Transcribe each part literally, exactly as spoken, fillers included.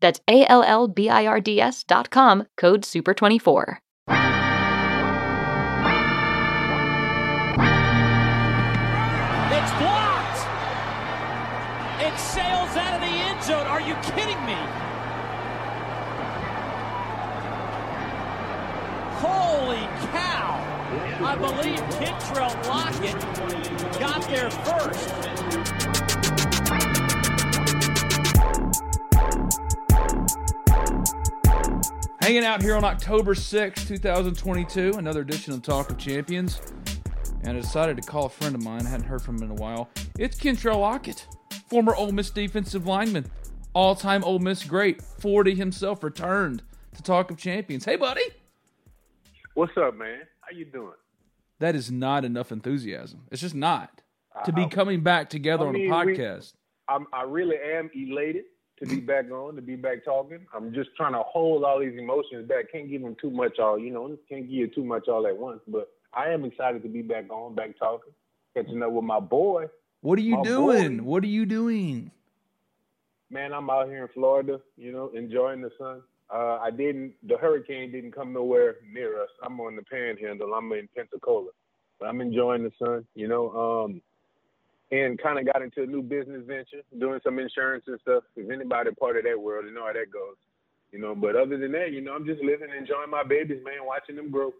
That's A-L-L-B-I-R-D-S dot com, code super twenty-four. It's blocked! It sails out of the end zone. Are you kidding me? Holy cow! I believe Kentrell Lockett got there first. Hanging out here on October sixth, twenty twenty-two, another edition of Talk of Champions, and I decided to call a friend of mine. I hadn't heard from him in a while. It's Kentrell Lockett, former Ole Miss defensive lineman, all-time Ole Miss great, forty himself, returned to Talk of Champions. Hey, buddy. What's up, man? How you doing? That is not enough enthusiasm. It's just not to be coming back together I mean, on a podcast. We, I'm, I really am elated. To be back on, to be back talking. I'm just trying to hold all these emotions back. Can't give them too much all, you know, can't give too much all at once. But I am excited to be back on, back talking, catching up with my boy. What are you doing? Boy. What are you doing? Man, I'm out here in Florida, you know, enjoying the sun. Uh, I didn't, the hurricane didn't come nowhere near us. I'm on the panhandle. I'm in Pensacola. But I'm enjoying the sun, you know. Um, And kind of got into a new business venture, doing some insurance and stuff. If anybody part of that world, you know how that goes. You know, but other than that, you know, I'm just living, enjoying my babies, man, watching them grow.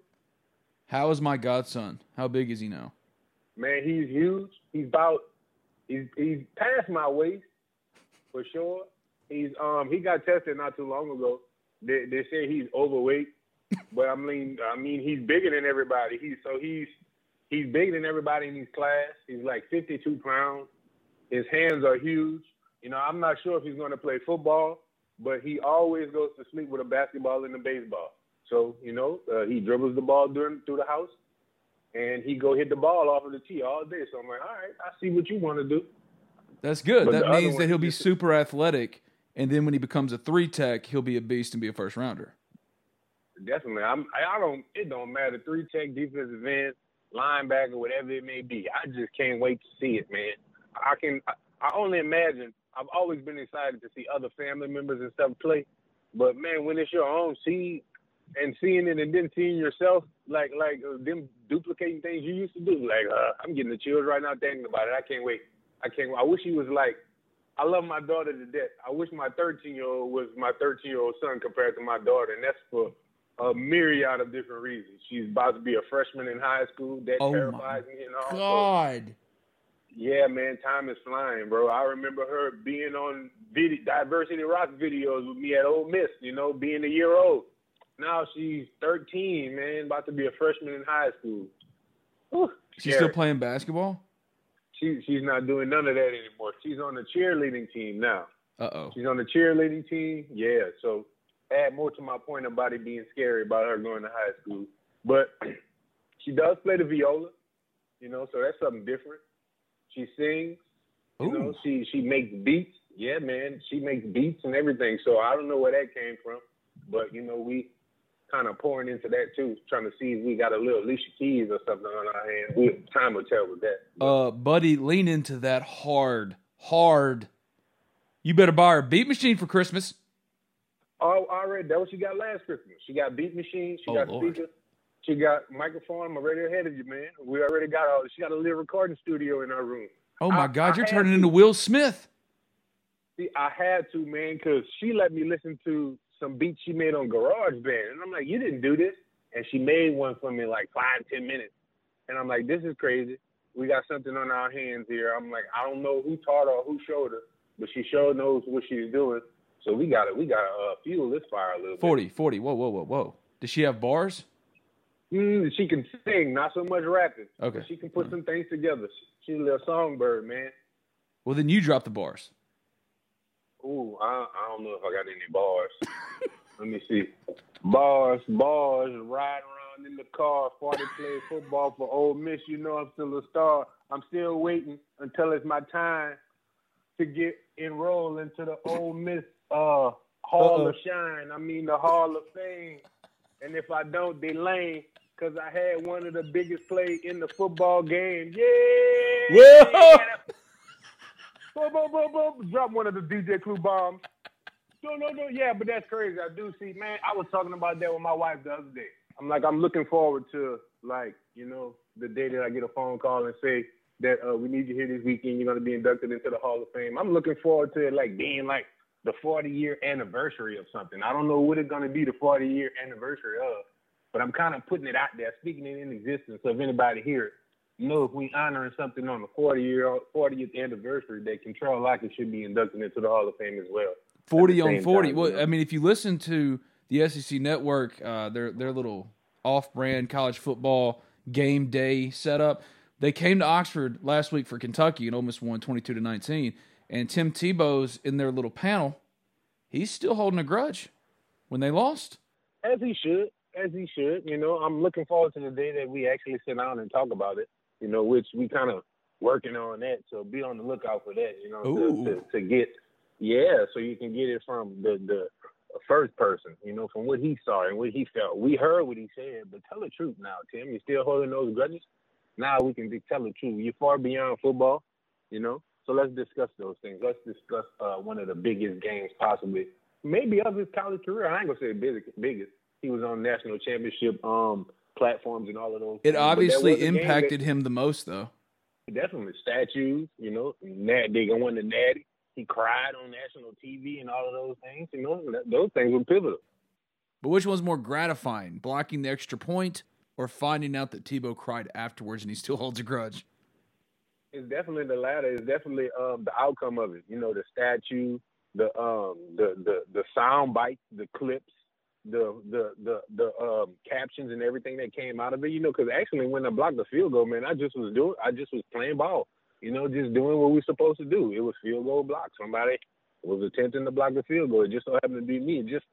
How is my godson? How big is he now? Man, he's huge. He's about, he's, he's past my waist, for sure. He's um he got tested not too long ago. They they say he's overweight, but I mean I mean he's bigger than everybody. He's so he's. He's bigger than everybody in his class. He's like fifty-two pounds. His hands are huge. You know, I'm not sure if he's going to play football, but he always goes to sleep with a basketball and a baseball. So, you know, uh, he dribbles the ball during, through the house, and he go hit the ball off of the tee all day. So I'm like, all right, I see what you want to do. That's good. But that means that he'll be super athletic, and then when he becomes a three-tech, he'll be a beast and be a first-rounder. Definitely. I'm, I don't. It don't matter. Three-tech, defensive end, linebacker, whatever it may be. I just can't wait to see it, man. I can. I only imagine. I've always been excited to see other family members and stuff play, but man, when it's your own seed and seeing it and then seeing yourself like like uh, them duplicating things you used to do, like uh, I'm getting the chills right now thinking about it. I can't wait. I can't. I wish he was like. I love my daughter to death. I wish my thirteen-year-old was my thirteen-year-old son compared to my daughter, and that's for a myriad of different reasons. She's about to be a freshman in high school. That oh terrifies me and all. God. So, yeah, man, time is flying, bro. I remember her being on video, Diversity Rock videos with me at Ole Miss, you know, being a year old. Now she's thirteen, man, about to be a freshman in high school. Whew, she's scary. Still playing basketball? She She's not doing none of that anymore. She's on the cheerleading team now. Uh-oh. She's on the cheerleading team. Yeah, so add more to my point about it being scary about her going to high school. But she does play the viola, you know, so that's something different. She sings, you Ooh. know, she, she makes beats. Yeah, man, she makes beats and everything. So I don't know where that came from. But, you know, we kind of pouring into that too, trying to see if we got a little Alicia Keys or something on our hands. We, time will tell with that. Uh, buddy, lean into that hard, hard. You better buy her a beat machine for Christmas. Oh, already. That's what she got last Christmas. She got beat machine. She oh, got Lord. speakers. She got microphone. I'm already ahead of you, man. We already got all. She got a little recording studio in our room. Oh my I, God, you're turning to, into Will Smith. See, I had to, man, because she let me listen to some beats she made on GarageBand, and I'm like, you didn't do this, and she made one for me in like five, ten minutes, and I'm like, this is crazy. We got something on our hands here. I'm like, I don't know who taught her or who showed her, but she sure knows what she's doing. So we got it. We got to uh, fuel this fire a little forty, bit. forty, forty. Whoa, whoa, whoa, whoa. Does she have bars? Mm, she can sing, not so much rapping. Okay. She can put right. some things together. She's a little songbird, man. Well, then you drop the bars. Ooh, I, I don't know if I got any bars. Let me see. Bars, bars, riding around in the car, forty playing football for Ole Miss. You know I'm still a star. I'm still waiting until it's my time to get enrolled into the Ole Miss uh, Hall Uh-oh. of Shine. I mean, the Hall of Fame. And if I don't, they lame, because I had one of the biggest plays in the football game. Yeah! Whoa! Boom, boom, boom, boom. Drop one of the D J Clue bombs. No, no, no. Yeah, but that's crazy. I do see, man, I was talking about that with my wife the other day. I'm like, I'm looking forward to, like, you know, the day that I get a phone call and say that uh, we need you here this weekend. You're going to be inducted into the Hall of Fame. I'm looking forward to it, like, being, like, the forty-year anniversary of something. I don't know what it's going to be the forty-year anniversary of, but I'm kind of putting it out there, speaking it in existence. So if anybody here, you know, if we honoring something on the forty-year, fortieth anniversary, that Kentrell Lockett should be inducted into the Hall of Fame as well. forty on forty. Time, well, you know? I mean, if you listen to the S E C Network, uh, their their little off-brand college football game day setup, they came to Oxford last week for Kentucky and almost won twenty-two to nineteen. And Tim Tebow's in their little panel. He's still holding a grudge when they lost. As he should. As he should. You know, I'm looking forward to the day that we actually sit down and talk about it, you know, which we kind of working on that. So be on the lookout for that, you know, to, to, to get. Yeah, so you can get it from the, the first person, you know, from what he saw and what he felt. We heard what he said, but tell the truth now, Tim. You're still holding those grudges? Now we can tell the truth. You're far beyond football, you know. So let's discuss those things. Let's discuss uh, one of the biggest games possibly, maybe of his college career. I ain't going to say biggest, biggest. He was on national championship um, platforms and all of those. It things. Obviously impacted that, him the most, though. Definitely. Statues, you know. Nat, they won the Natty. He cried on national T V and all of those things. You know, that, those things were pivotal. But which one's more gratifying, blocking the extra point or finding out that Tebow cried afterwards and he still holds a grudge? It's definitely the latter. It's definitely um, the outcome of it. You know, the statue, the um, the the the sound bites, the clips, the the the the um, captions, and everything that came out of it. You know, because actually, when I blocked the field goal, man, I just was doing, I just was playing ball. You know, just doing what we were supposed to do. It was field goal block. Somebody was attempting to block the field goal. It just so happened to be me. It just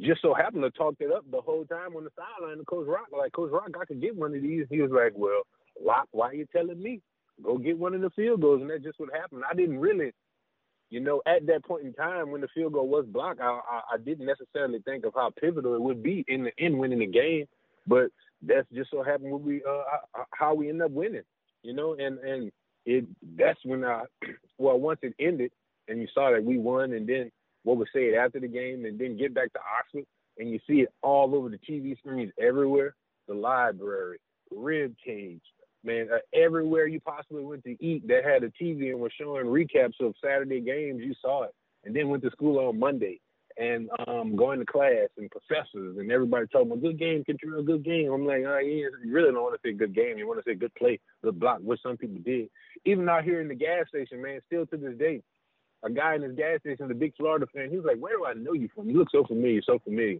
just so happened to talk it up the whole time on the sideline to Coach Rock. Like, Coach Rock, I could get one of these. He was like, well, Rock, why are you telling me? Go get one of the field goals, and that's just what happened. I didn't really, you know, at that point in time when the field goal was blocked, I, I, I didn't necessarily think of how pivotal it would be in the end winning the game, but that's just so happened when we uh, how we end up winning, you know, and, and it that's when I, well, once it ended and you saw that we won and then what was said after the game and then get back to Oxford and you see it all over the T V screens everywhere, the library, rib cage, man, uh, everywhere you possibly went to eat that had a T V and was showing recaps of Saturday games, you saw it. And then went to school on Monday and um, going to class and professors and everybody told me, good game, Kentrell, good game. I'm like, oh, yeah, you really don't want to say good game. You want to say good play, good block, which some people did. Even out here in the gas station, man, still to this day, a guy in this gas station, the big Florida fan, he was like, where do I know you from? You look so familiar, so familiar.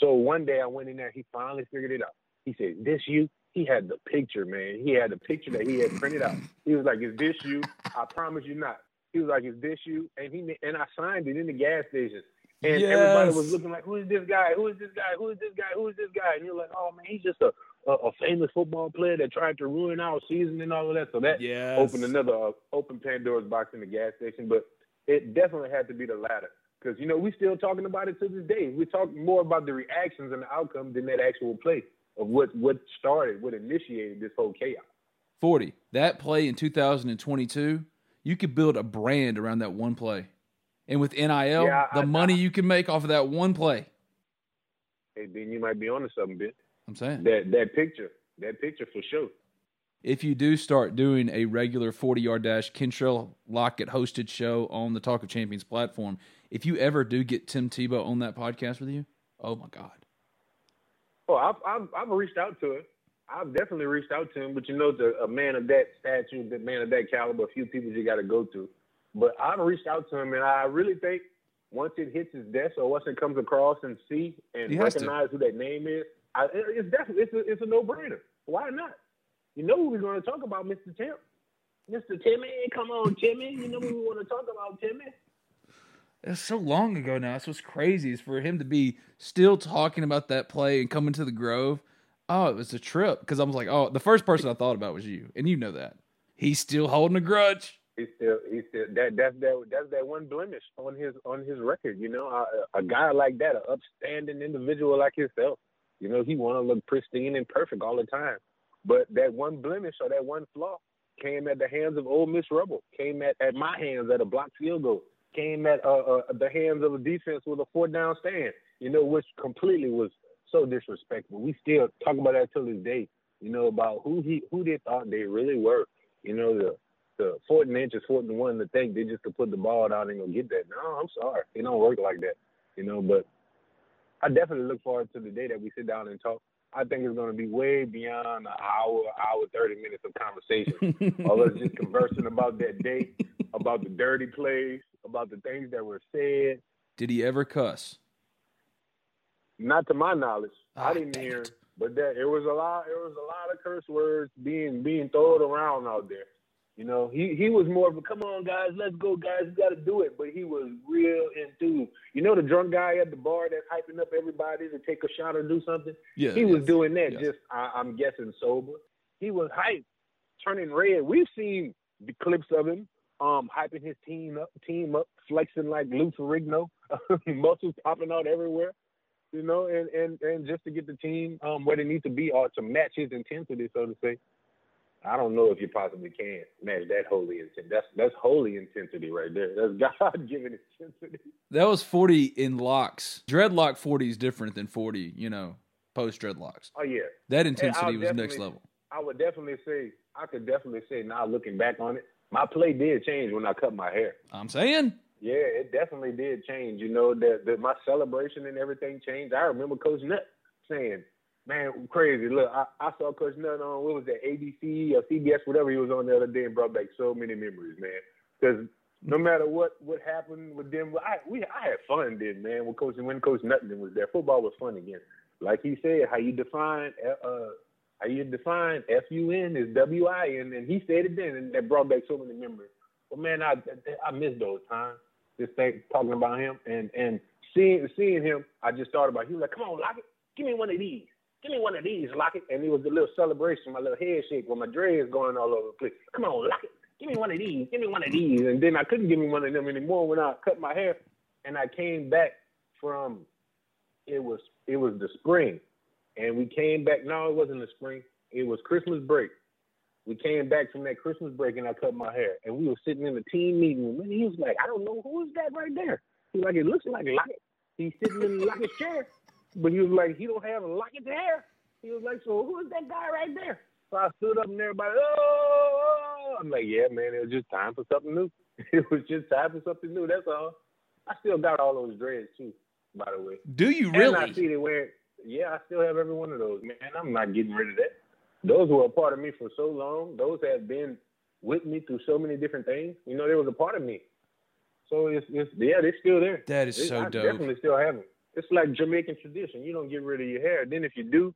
So one day I went in there, he finally figured it out. He said, this you? He had the picture, man. He had the picture that he had printed out. He was like, is this you? I promise you not. He was like, is this you? And he and I signed it in the gas station. And yes. Everybody was looking like, who is this guy? Who is this guy? Who is this guy? Who is this guy? And you're like, oh, man, he's just a, a, a famous football player that tried to ruin our season and all of that. So that yes. opened another uh, open Pandora's box in the gas station. But it definitely had to be the latter. Because, you know, we're still talking about it to this day. We're talking more about the reactions and the outcome than that actual play of what, what started, what initiated this whole chaos. forty, that play in two thousand twenty-two, you could build a brand around that one play. And with N I L, yeah, I, the I, money I, you can make off of that one play. Hey, Ben, you might be onto something, Ben. I'm saying. That, that picture, that picture for sure. If you do start doing a regular forty-yard dash Kentrell Lockett hosted show on the Talk of Champions platform, if you ever do get Tim Tebow on that podcast with you, oh, my God. Oh, I've, I've, I've reached out to him. I've definitely reached out to him. But, you know, to a man of that stature, a man of that caliber, a few people you got to go through. But I've reached out to him, and I really think once it hits his desk or once it comes across and see and recognize who that name is, I, it's definitely it's a, it's a no-brainer. Why not? You know what we're going to talk about, Mister Tim. Mister Timmy, come on, Timmy. You know what we want to talk about, Timmy. That's so long ago now. That's what's crazy is for him to be still talking about that play and coming to the Grove. Oh, it was a trip. Because I was like, oh, the first person I thought about was you. And you know that. He's still holding a grudge. He's still, he's still that, that's, that, that's that one blemish on his on his record. You know, a, a guy like that, an upstanding individual like himself, you know, he want to look pristine and perfect all the time. But that one blemish or that one flaw came at the hands of Ole Miss Rebel, came at, at my hands at a blocked field goal, came at uh, uh, the hands of a defense with a four-down stand, you know, which completely was so disrespectful. We still talk about that till this day, you know, about who he who they thought they really were. You know, the, the fourth and inches, fourth and one, to think they just could put the ball out and go get that. No, I'm sorry. It don't work like that, you know. But I definitely look forward to the day that we sit down and talk. I think it's going to be way beyond an hour, hour, thirty minutes of conversation. All of us just conversing about that day, about the dirty plays, about the things that were said. Did he ever cuss? Not to my knowledge. Oh, I didn't hear it. But that it was a lot. It was a lot of curse words being being thrown around out there. You know, he, he was more of a come on guys, let's go guys, we got to do it. But he was real enthused. You know the drunk guy at the bar that's hyping up everybody to take a shot or do something. Yeah, he yes, was doing that. Yes. Just I, I'm guessing sober. He was hyped, turning red. We've seen the clips of him um, hyping his team up, team up, flexing like Lou Ferrigno, muscles popping out everywhere. You know, and, and, and just to get the team um, where they need to be or to match his intensity, so to say. I don't know if you possibly can match that holy intensity. That's that's holy intensity right there. That's God-given intensity. That was forty in locks. Dreadlock forty is different than forty, you know, post-dreadlocks. Oh, yeah. That intensity was next level. I would definitely say, I could definitely say now looking back on it, my play did change when I cut my hair. I'm saying. Yeah, it definitely did change. You know, that, that my celebration and everything changed. I remember Coach Nutt saying, man, crazy. Look, I, I saw Coach Nutt on, what was that, A B C or C B S, whatever he was on the other day, and brought back so many memories, man. Because no matter what, what happened with them, I, we, I had fun then, man, when Coach, when Coach Nutt was there. Football was fun again. Like he said, how you define uh, how you define F U N is W I N, and he said it then, and that brought back so many memories. Well, man, I, I miss those times, this thing, talking about him. And, and seeing seeing him, I just thought about it. He was like, come on, Lockett, give me one of these. Give me one of these, Lockett. And it was a little celebration, my little head shake with my dreads going all over the place. Come on, Lockett. Give me one of these. Give me one of these. And then I couldn't give me one of them anymore when I cut my hair. And I came back from, it was it was the spring. And we came back. No, it wasn't the spring. It was Christmas break. We came back from that Christmas break and I cut my hair. And we were sitting in a team meeting. And he was like, I don't know who is that right there. He was like, it looks like Lockett. He's sitting in Lockett's chair. But he was like, he don't have a Lockett there. He was like, so who is that guy right there? So I stood up and everybody, oh, I'm like, yeah, man, it was just time for something new. It was just time for something new. That's all. I still got all those dreads too, by the way. Do you really? And I see they wear. Yeah, I still have every one of those, man. I'm not getting rid of that. Those were a part of me for so long. Those have been with me through so many different things. You know, they was a part of me. So it's, it's yeah, they're still there. That is it's, so I dope. I definitely still have them. It's like Jamaican tradition. You don't get rid of your hair. Then if you do,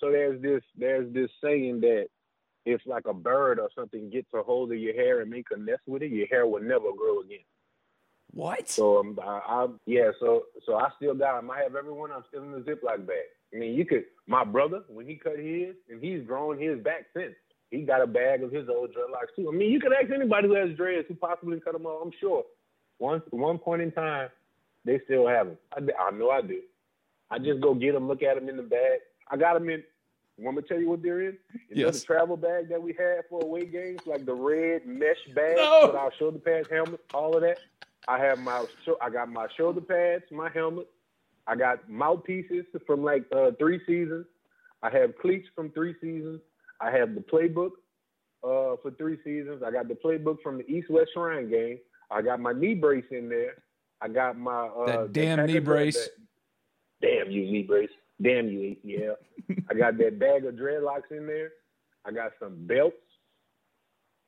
so there's this there's this saying that if like a bird or something gets a hold of your hair and make a nest with it, your hair will never grow again. What? So um, I, I yeah. So so I still got them. I have everyone. I'm still in the Ziploc bag. I mean, you could. My brother, when he cut his, and he's grown his back since. He got a bag of his old dreadlocks too. I mean, you could ask anybody who has dreads who possibly cut them off. I'm sure. Once, one point in time. They still have them. I, I know I do. I just go get them, look at them in the bag. I got them in. Want me to tell you what they're in? You yes. know the travel bag that we had for away games, like the red mesh bag no. with our shoulder pads, helmets, all of that. I have my, I got my shoulder pads, my helmet. I got mouthpieces from like uh, three seasons. I have cleats from three seasons. I have the playbook uh, for three seasons. I got the playbook from the East-West Shrine game. I got my knee brace in there. I got my uh, that damn knee brace. Damn you knee brace. Damn you A C L. I got that bag of dreadlocks in there. I got some belts.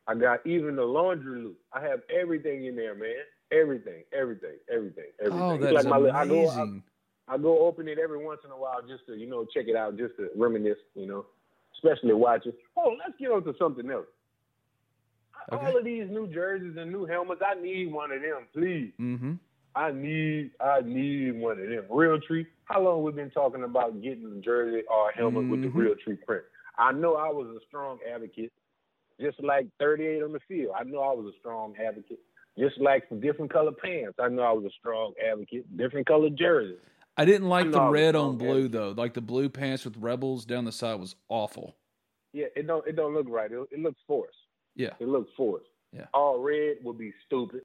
I got even the laundry loop. I have everything in there, man. Everything, everything, everything, everything. Oh, that's like my, amazing. I go, I, I go open it every once in a while just to, you know, check it out, just to reminisce, you know, especially watch it. Oh, let's get on to something else. Okay. All of these new jerseys and new helmets, I need one of them, please. Mm-hmm. I need, I need one of them. Realtree, how long we been talking about getting the jersey or helmet mm-hmm. with the Realtree print? I know I was a strong advocate, just like thirty-eight on the field. I know I was a strong advocate, just like different color pants. I know I was a strong advocate, different color jerseys. I didn't like I the red on blue advocate. Though. Like the blue pants with Rebels down the side was awful. Yeah, it don't, it don't look right. It, it looks forced. Yeah, it looks forced. Yeah, all red would be stupid.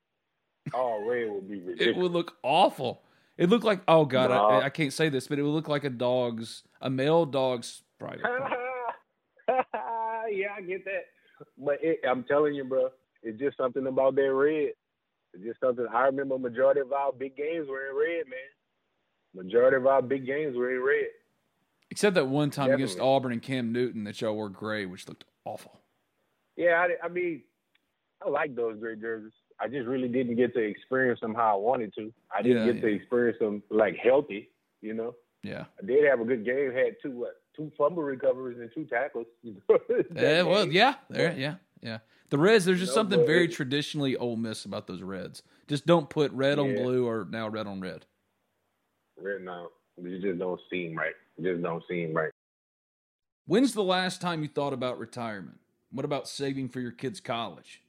All red would be ridiculous. It would look awful. It looked like, oh God, no. I, I can't say this, but it would look like a dog's, a male dog's private. Yeah, I get that, but it, I'm telling you, bro, it's just something about that red. It's just something. I remember majority of our big games were in red, man. Majority of our big games were in red, except that one time Definitely. against Auburn and Cam Newton that y'all wore gray, which looked awful. Yeah, I, I mean, I like those gray jerseys. I just really didn't get to experience them how I wanted to. I didn't yeah, get yeah. to experience them, like, healthy, you know? Yeah. I did have a good game. Had two what, two fumble recoveries and two tackles. You know? Yeah, well, yeah, there, yeah, yeah. The Reds, there's just you know, something very it, traditionally Ole Miss about those Reds. Just don't put red yeah. on blue or now red on red. Red now. You just don't seem right. You just don't seem right. When's the last time you thought about retirement? What about saving for your kids' college?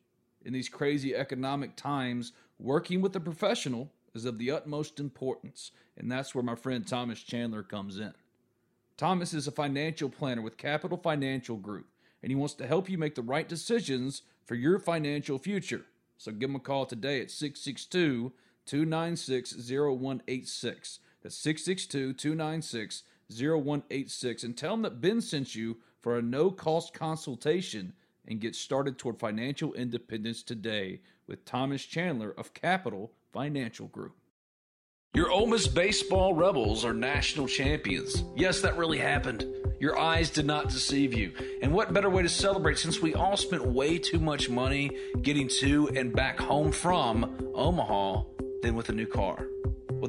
In these crazy economic times, working with a professional is of the utmost importance, and that's where my friend Thomas Chandler comes in. Thomas is a financial planner with Capital Financial Group, and he wants to help you make the right decisions for your financial future. So give him a call today at six six two, two nine six, zero one eight six. That's six six two, two nine six, zero one eight six, and tell him that Ben sent you for a no-cost consultation and get started toward financial independence today with Thomas Chandler of Capital Financial Group. Your Ole Miss baseball Rebels are national champions. Yes, that really happened. Your eyes did not deceive you. And what better way to celebrate since we all spent way too much money getting to and back home from Omaha than with a new car. Well,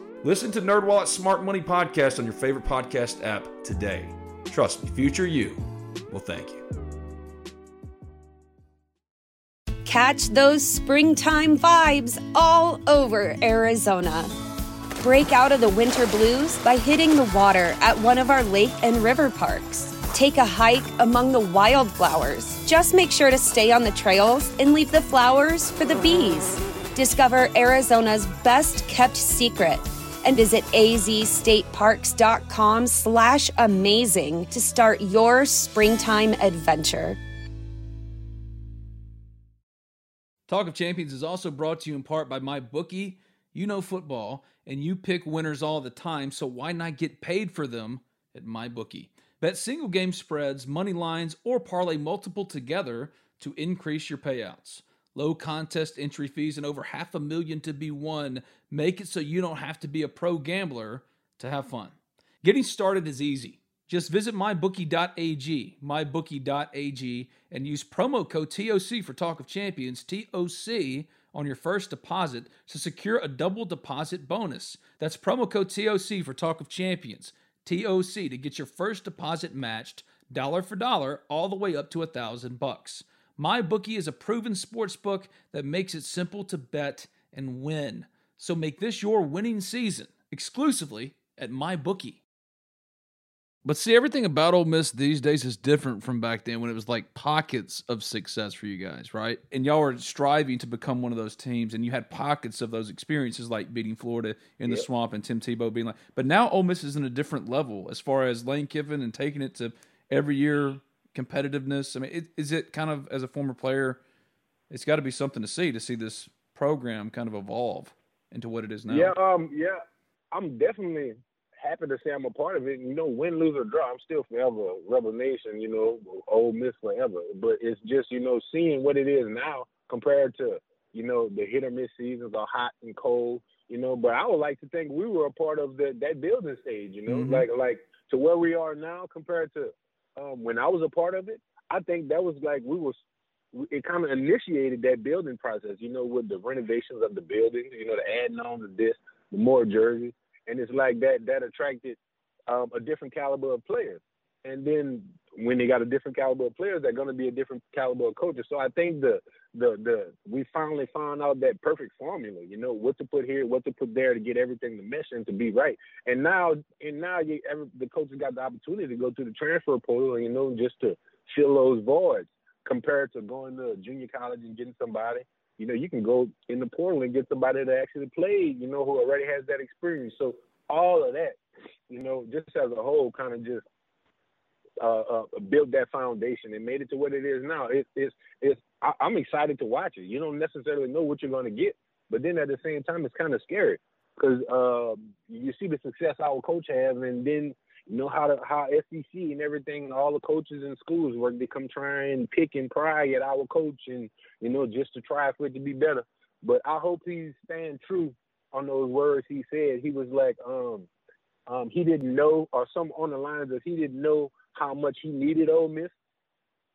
Listen to NerdWallet's Smart Money Podcast on your favorite podcast app today. Trust me, future you will thank you. Catch those springtime vibes all over Arizona. Break out of the winter blues by hitting the water at one of our lake and river parks. Take a hike among the wildflowers. Just make sure to stay on the trails and leave the flowers for the bees. Discover Arizona's best kept secret and visit azstateparks.com slash amazing to start your springtime adventure. Talk of Champions is also brought to you in part by MyBookie. You know football, and you pick winners all the time, so why not get paid for them at MyBookie? Bet single game spreads, money lines, or parlay multiple together to increase your payouts. Low contest entry fees and over half a million to be won make it so you don't have to be a pro gambler to have fun. Getting started is easy. Just visit my bookie dot a g, my bookie dot a g, and use promo code T O C for Talk of Champions, T O C, on your first deposit to secure a double deposit bonus. That's promo code T O C for Talk of Champions, T O C, to get your first deposit matched dollar for dollar all the way up to a thousand bucks. MyBookie is a proven sports book that makes it simple to bet and win. So make this your winning season exclusively at MyBookie. But see, everything about Ole Miss these days is different from back then when it was like pockets of success for you guys, right? And y'all were striving to become one of those teams, and you had pockets of those experiences like beating Florida in yep. the Swamp and Tim Tebow being like. But now Ole Miss is in a different level as far as Lane Kiffin and taking it to every year competitiveness. I mean, it, is it kind of, as a former player, it's got to be something to see, to see this program kind of evolve into what it is now. Yeah, um, yeah, I'm definitely – happy to say I'm a part of it. You know, win, lose, or draw, I'm still forever a Rebel Nation, you know, Ole Miss forever. But it's just, you know, seeing what it is now compared to, you know, the hit or miss seasons are hot and cold, you know. But I would like to think we were a part of the, that building stage, you know, mm-hmm. like like to where we are now compared to um, when I was a part of it. I think that was like we were, it kind of initiated that building process, you know, with the renovations of the building, you know, the adding on to this, the more jerseys. And it's like that that attracted um, a different caliber of players. And then when they got a different caliber of players, they're going to be a different caliber of coaches. So I think the the the we finally found out that perfect formula, you know, what to put here, what to put there to get everything to mesh and to be right. And now and now you, every, the coaches got the opportunity to go to the transfer portal, you know, just to fill those voids compared to going to junior college and getting somebody. You know, you can go in the portal and get somebody that actually played, you know, who already has that experience. So all of that, you know, just as a whole kind of just uh, uh, built that foundation and made it to what it is now. It, it's, it's, I, I'm excited to watch it. You don't necessarily know what you're going to get, but then at the same time, it's kind of scary because uh, you see the success our coach has, and then you know how to, how S E C and everything, all the coaches and schools work. They come try and pick and pry at our coach, and you know, just to try for it to be better. But I hope he's staying true on those words he said. He was like, um, um, he didn't know, or some on the lines of he didn't know how much he needed Ole Miss.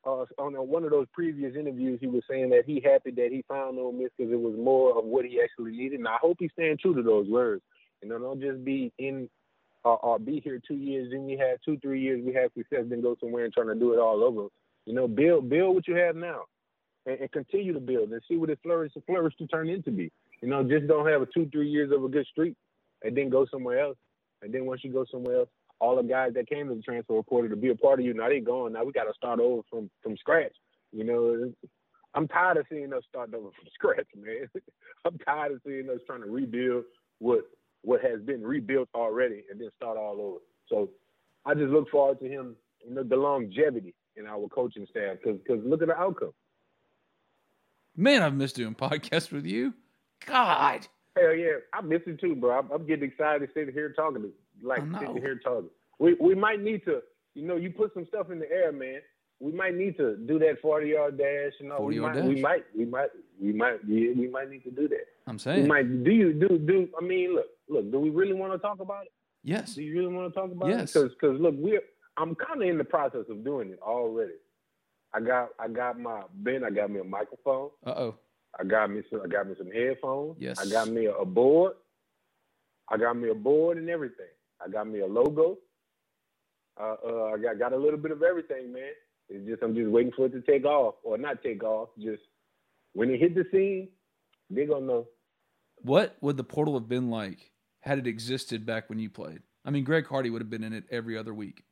Uh, on one of those previous interviews, he was saying that he happy that he found Ole Miss because it was more of what he actually needed. And I hope he's staying true to those words. You know, don't just be in. Or, or be here two years, then you have two, three years, we have success, then go somewhere and trying to do it all over. You know, build build what you have now and, and continue to build and see what it flourishes flourish to turn into be. You know, just don't have a two, three years of a good streak and then go somewhere else. And then once you go somewhere else, all the guys that came to the transfer reporter to be a part of you, now they gone. Now we got to start over from, from scratch. You know, I'm tired of seeing us start over from scratch, man. I'm tired of seeing us trying to rebuild what what has been rebuilt already and then start all over. So I just look forward to him, you know, the longevity in our coaching staff, because because look at the outcome. Man, I've missed doing podcasts with you. God. Hell yeah, I miss it too, bro. I'm, I'm getting excited sitting here talking to like sitting here talking. We we might need to, you know, you put some stuff in the air, man. We might need to do that forty-yard dash. You know, we might, dash. we might, we might, we might, yeah, we might need to do that. I'm saying, we might do you do do. I mean, look, look. Do we really want to talk about it? Yes. Do you really want to talk about yes. it? Yes. Because, look, we're. I'm kind of in the process of doing it already. I got, I got my Ben. I got me a microphone. Uh oh. I got me some. I got me some headphones. Yes. I got me a, a board. I got me a board and everything. I got me a logo. Uh, uh I got got a little bit of everything, man. It's just I'm just waiting for it to take off, or not take off. Just when it hit the scene, they're gonna know. What would the portal have been like had it existed back when you played? I mean, Greg Hardy would have been in it every other week.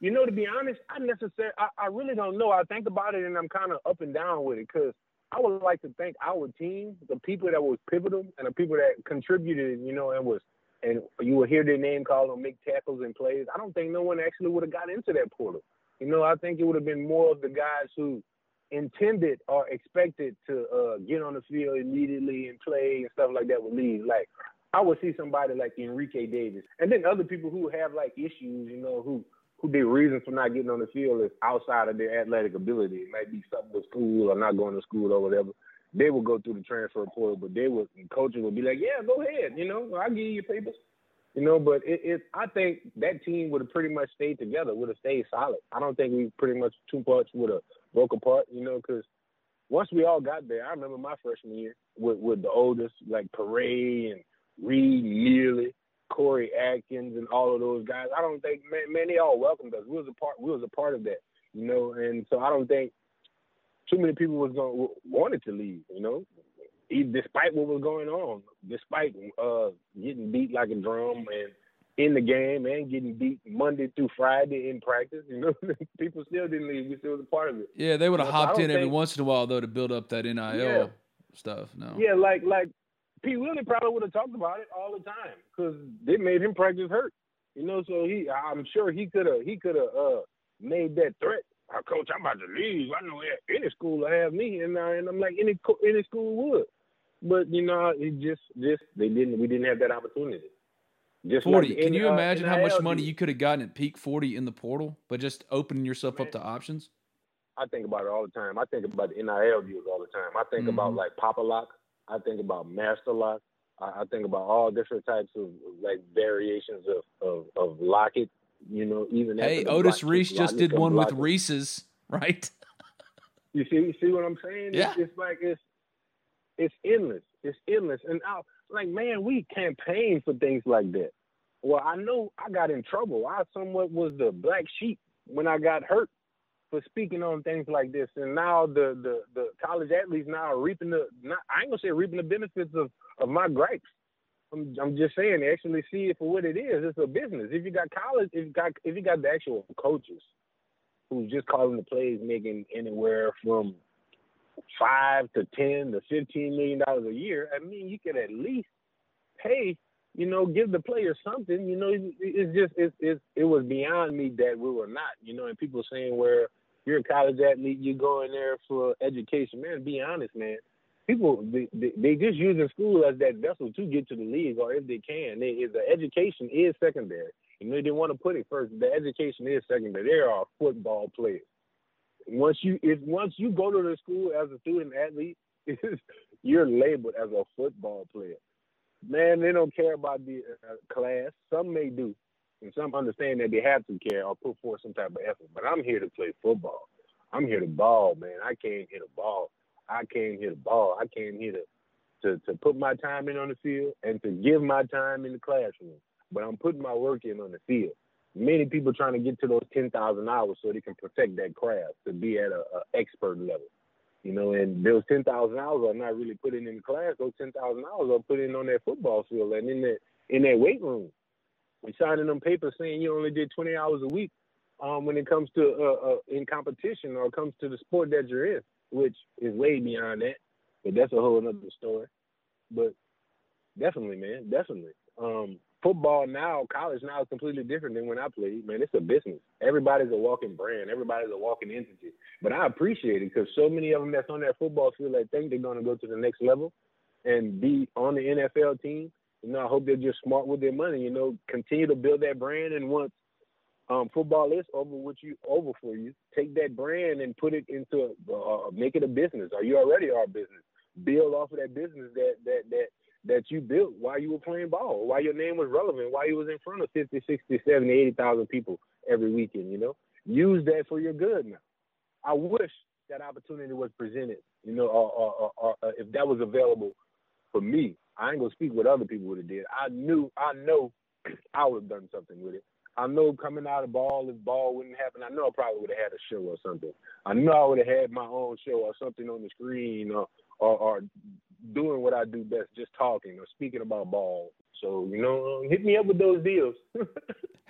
You know, to be honest, I necessarily I, I really don't know. I think about it, and I'm kind of up and down with it, because I would like to thank our team, the people that was pivotal, and the people that contributed. You know, and was and you will hear their name called on make tackles and plays. I don't think no one actually would have got into that portal. You know, I think it would have been more of the guys who intended or expected to uh, get on the field immediately and play and stuff like that would leave. Like, I would see somebody like Enrique Davis. And then other people who have, like, issues, you know, who, who their reasons for not getting on the field is outside of their athletic ability. It might be something with school or not going to school or whatever. They would go through the transfer portal, but they would, and coaches would be like, yeah, go ahead, you know, I'll give you your papers. You know, but it, it, I think that team would have pretty much stayed together, would have stayed solid. I don't think we pretty much too much would have broke apart, you know, because once we all got there, I remember my freshman year with, with the oldest, like Parade and Reed Neely, Corey Atkins, and all of those guys. I don't think, man, man, they all welcomed us. We was a part, we was a part of that, you know, and so I don't think too many people was going wanted to leave, you know. Despite what was going on, despite uh, getting beat like a drum and in the game and getting beat Monday through Friday in practice, you know, people still didn't leave. We still was a part of it. Yeah, they would have hopped in every once in a while, though, to build up that N I L yeah. stuff. No. Yeah, like like Pete Willie probably would have talked about it all the time because they made him practice hurt. You know, so he, I'm sure he could have he could have uh, made that threat. Oh, coach, I'm about to leave. I know any school will have me, and, uh, and I'm like, any any school would. But, you know, it just, just they didn't. We didn't have that opportunity. Just forty. Like Can you imagine N I L how much money you could have gotten at peak forty in the portal by just opening yourself Man. up to options? I think about it all the time. I think about the N I L deals all the time. I think mm-hmm. about, like, Papa Lock. I think about Master Lock. I, I think about all different types of, like, variations of, of, of Lockett, you know, even Hey, Otis Reese just did one with Lockett. Reese's, right? You see, you see what I'm saying? Yeah. It's, it's like it's. It's endless. It's endless. And I, like, man, we campaign for things like that. Well, I know I got in trouble. I somewhat was the black sheep when I got hurt for speaking on things like this. And now the the, the college athletes now are reaping the, not, I ain't going to say reaping the benefits of, of my gripes. I'm, I'm just saying, they actually see it for what it is. It's a business. If you got college, if you got, if you got the actual coaches who's just calling the plays, making anywhere from five to ten to fifteen million dollars a year. I mean, you could at least pay, you know, give the player something. You know, it, it's just it's, it's it was beyond me that we were not, you know. And people saying, "Where you're a college athlete, you go in there for education." Man, be honest, man. People they, they, they just using school as that vessel to get to the league, or if they can, they, the education is secondary. You know, they didn't want to put it first. The education is secondary. They are football players. Once you if once you go to the school as a student athlete, you're labeled as a football player. Man, they don't care about the uh, class. Some may do, and some understand that they have to care or put forth some type of effort. But I'm here to play football. I'm here to ball, man. I came here to ball. I came here to ball. I came here to, to, to put my time in on the field and to give my time in the classroom. But I'm putting my work in on the field. Many people trying to get to those ten thousand hours so they can protect that craft to be at a, a expert level, you know, and those ten thousand hours are not really put in the class. Those ten thousand hours are put in on that football field and in that, in that weight room. We're signing them papers saying you only did twenty hours a week um, when it comes to uh, uh, in competition or comes to the sport that you're in, which is way beyond that, but that's a whole other story. But definitely, man, definitely. Um, football now, college now is completely different than when I played. Man, it's a business. Everybody's a walking brand. Everybody's a walking entity. But I appreciate it because so many of them that's on that football field, they think they're going to go to the next level and be on the N F L team. You know, I hope they're just smart with their money, you know, continue to build that brand. And once um, football is over with you, over for you, take that brand and put it into, a, uh, make it a business. Or you already are a business. Build off of that business that, that, that, that you built while you were playing ball, while your name was relevant, while you was in front of fifty, sixty, seventy, eighty thousand people every weekend, you know. Use that for your good now. I wish that opportunity was presented, you know, or, or, or, or, or if that was available for me. I ain't going to speak what other people would have did. I knew, I know I would have done something with it. I know coming out of ball, if ball wouldn't happen, I know I probably would have had a show or something. I know I would have had my own show or something on the screen or, or, or doing what I do best, just talking or speaking about ball. So, you know, hit me up with those deals.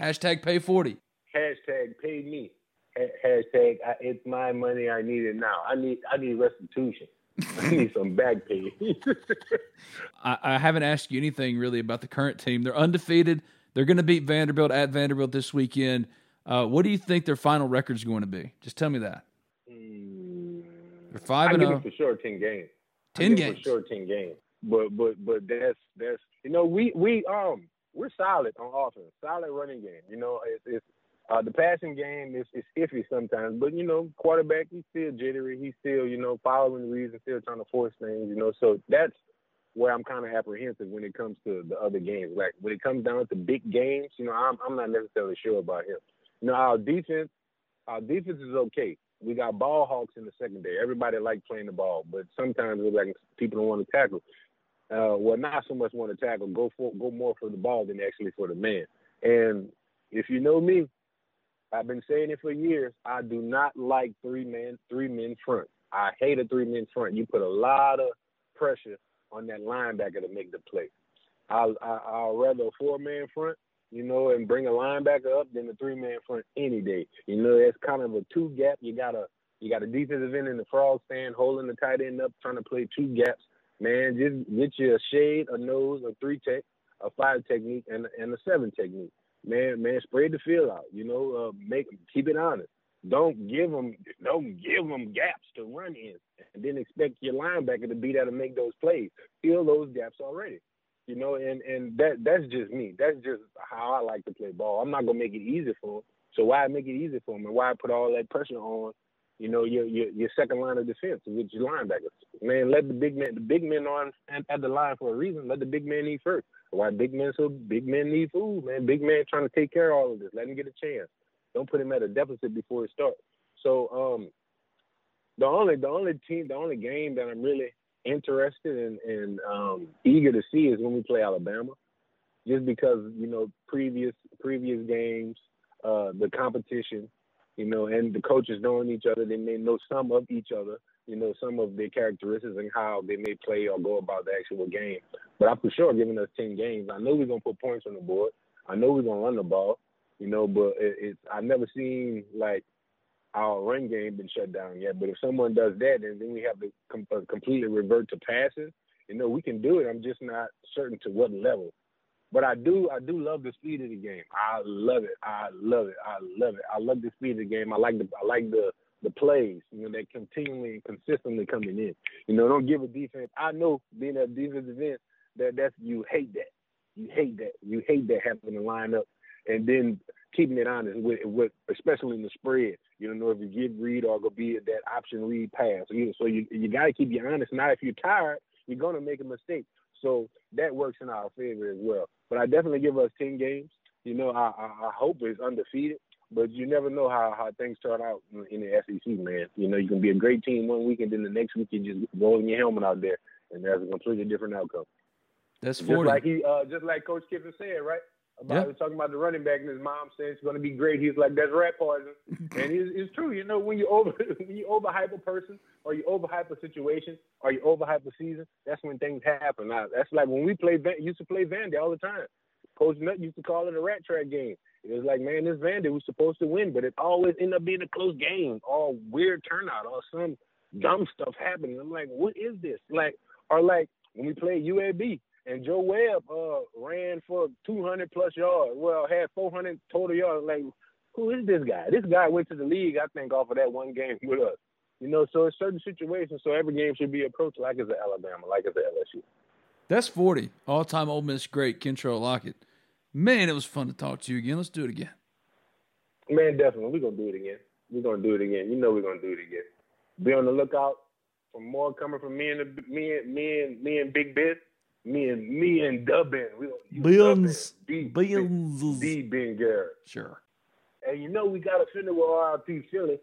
Hashtag pay forty. Hashtag pay me. Hashtag I, it's my money. I need it now. I need, I need restitution. I need some back pay. I, I haven't asked you anything really about the current team. They're undefeated. They're going to beat Vanderbilt at Vanderbilt this weekend. Uh, what do you think their final record's going to be? Just tell me that. Mm, they're five I and give oh. It for sure ten games. Ten I give games. It for sure ten games. But but but that's that's you know we we um we're solid on offense, solid running game. You know it's, it's uh, the passing game is is iffy sometimes, but you know quarterback he's still jittery, he's still you know following the reads and still trying to force things. You know so that's where I'm kind of apprehensive when it comes to the other games. Like when it comes down to big games, you know I'm I'm not necessarily sure about him. You know our defense, our defense is okay. We got ball hawks in the secondary. Everybody like playing the ball, but sometimes it's like people don't want to tackle. Uh, well, not so much want to tackle. Go for go more for the ball than actually for the man. And if you know me, I've been saying it for years. I do not like three man three men front. I hate a three men front. You put a lot of pressure on that linebacker to make the play. I, I I'd rather a four man front. You know, and bring a linebacker up than the three-man front any day. You know, that's kind of a two-gap. You got a you got a defensive end in the frog stand holding the tight end up, trying to play two gaps. Man, just get you a shade, a nose, a three-tech, a five-technique, and, and a seven-technique. Man, man, spread the field out. You know, uh, make keep it honest. Don't give them don't give them gaps to run in, and then expect your linebacker to be there to make those plays. Fill those gaps already. You know, and, and that that's just me. That's just how I like to play ball. I'm not going to make it easy for him. So why make it easy for him? And why put all that pressure on, you know, your your, your second line of defense with your linebackers? Man, let the big man, the big men on at the line for a reason. Let the big man eat first. Why big men so big men need food, man? Big man trying to take care of all of this. Let him get a chance. Don't put him at a deficit before it starts. So um, the only the only team, the only game that I'm really interested and, and um, eager to see is when we play Alabama, just because you know previous previous games, uh, the competition, you know, and the coaches knowing each other, they may know some of each other, you know, some of their characteristics and how they may play or go about the actual game. But I'm for sure giving us ten games. I know we're gonna put points on the board. I know we're gonna run the ball, you know. But it, it's I've never seen like our run game been shut down yet, but if someone does that, then, then we have to com- uh, completely revert to passing. You know, we can do it. I'm just not certain to what level. But I do, I do love the speed of the game. I love it. I love it. I love it. I love the speed of the game. I like the, I like the, the plays. You know, they're continually and consistently coming in. You know, don't give a defense. I know being a defensive end that that's you hate that. You hate that. You hate that having to line up and then keeping it honest with, with especially in the spread. You don't know if you give read or go be that option read pass. So you, so you, you got to keep you honest. Now, if you're tired, you're going to make a mistake. So that works in our favor as well. But I definitely give us ten games. You know, I, I, I hope it's undefeated. But you never know how, how things turn out in the S E C, man. You know, you can be a great team one week, and then the next week you just roll in your helmet out there, and there's a completely different outcome. That's forty. Just like, he, uh, just like Coach Kiffin said, right? About, yeah. We're talking about the running back, and his mom said it's going to be great. He's like, that's rat poison, and it's, it's true. You know, when you over when you overhype a person, or you overhype a situation, or you overhype a season, that's when things happen. Now, that's like when we played used to play Vandy all the time. Coach Nutt used to call it a rat track game. It was like, man, this Vandy was supposed to win, but it always ended up being a close game, or weird turnout, or some dumb stuff happening. I'm like, what is this? Like, or like when we played U A B. And Joe Webb uh, ran for two hundred plus yards. Well, had four hundred total yards. Like, who is this guy? This guy went to the league, I think, off of that one game with us. You know, so it's certain situations. So every game should be approached like it's an Alabama, like it's an L S U. That's forty. All-time Ole Miss great, Kentrell Lockett. Man, it was fun to talk to you again. Let's do it again. Man, definitely. We're going to do it again. We're going to do it again. You know we're going to do it again. Be on the lookout for more coming from me and the, me and me and me and Big Ben. Me and me and Dubbin. Billions. Billions. D. Ben Garrett. Sure. And you know we got offended with R I P Philly.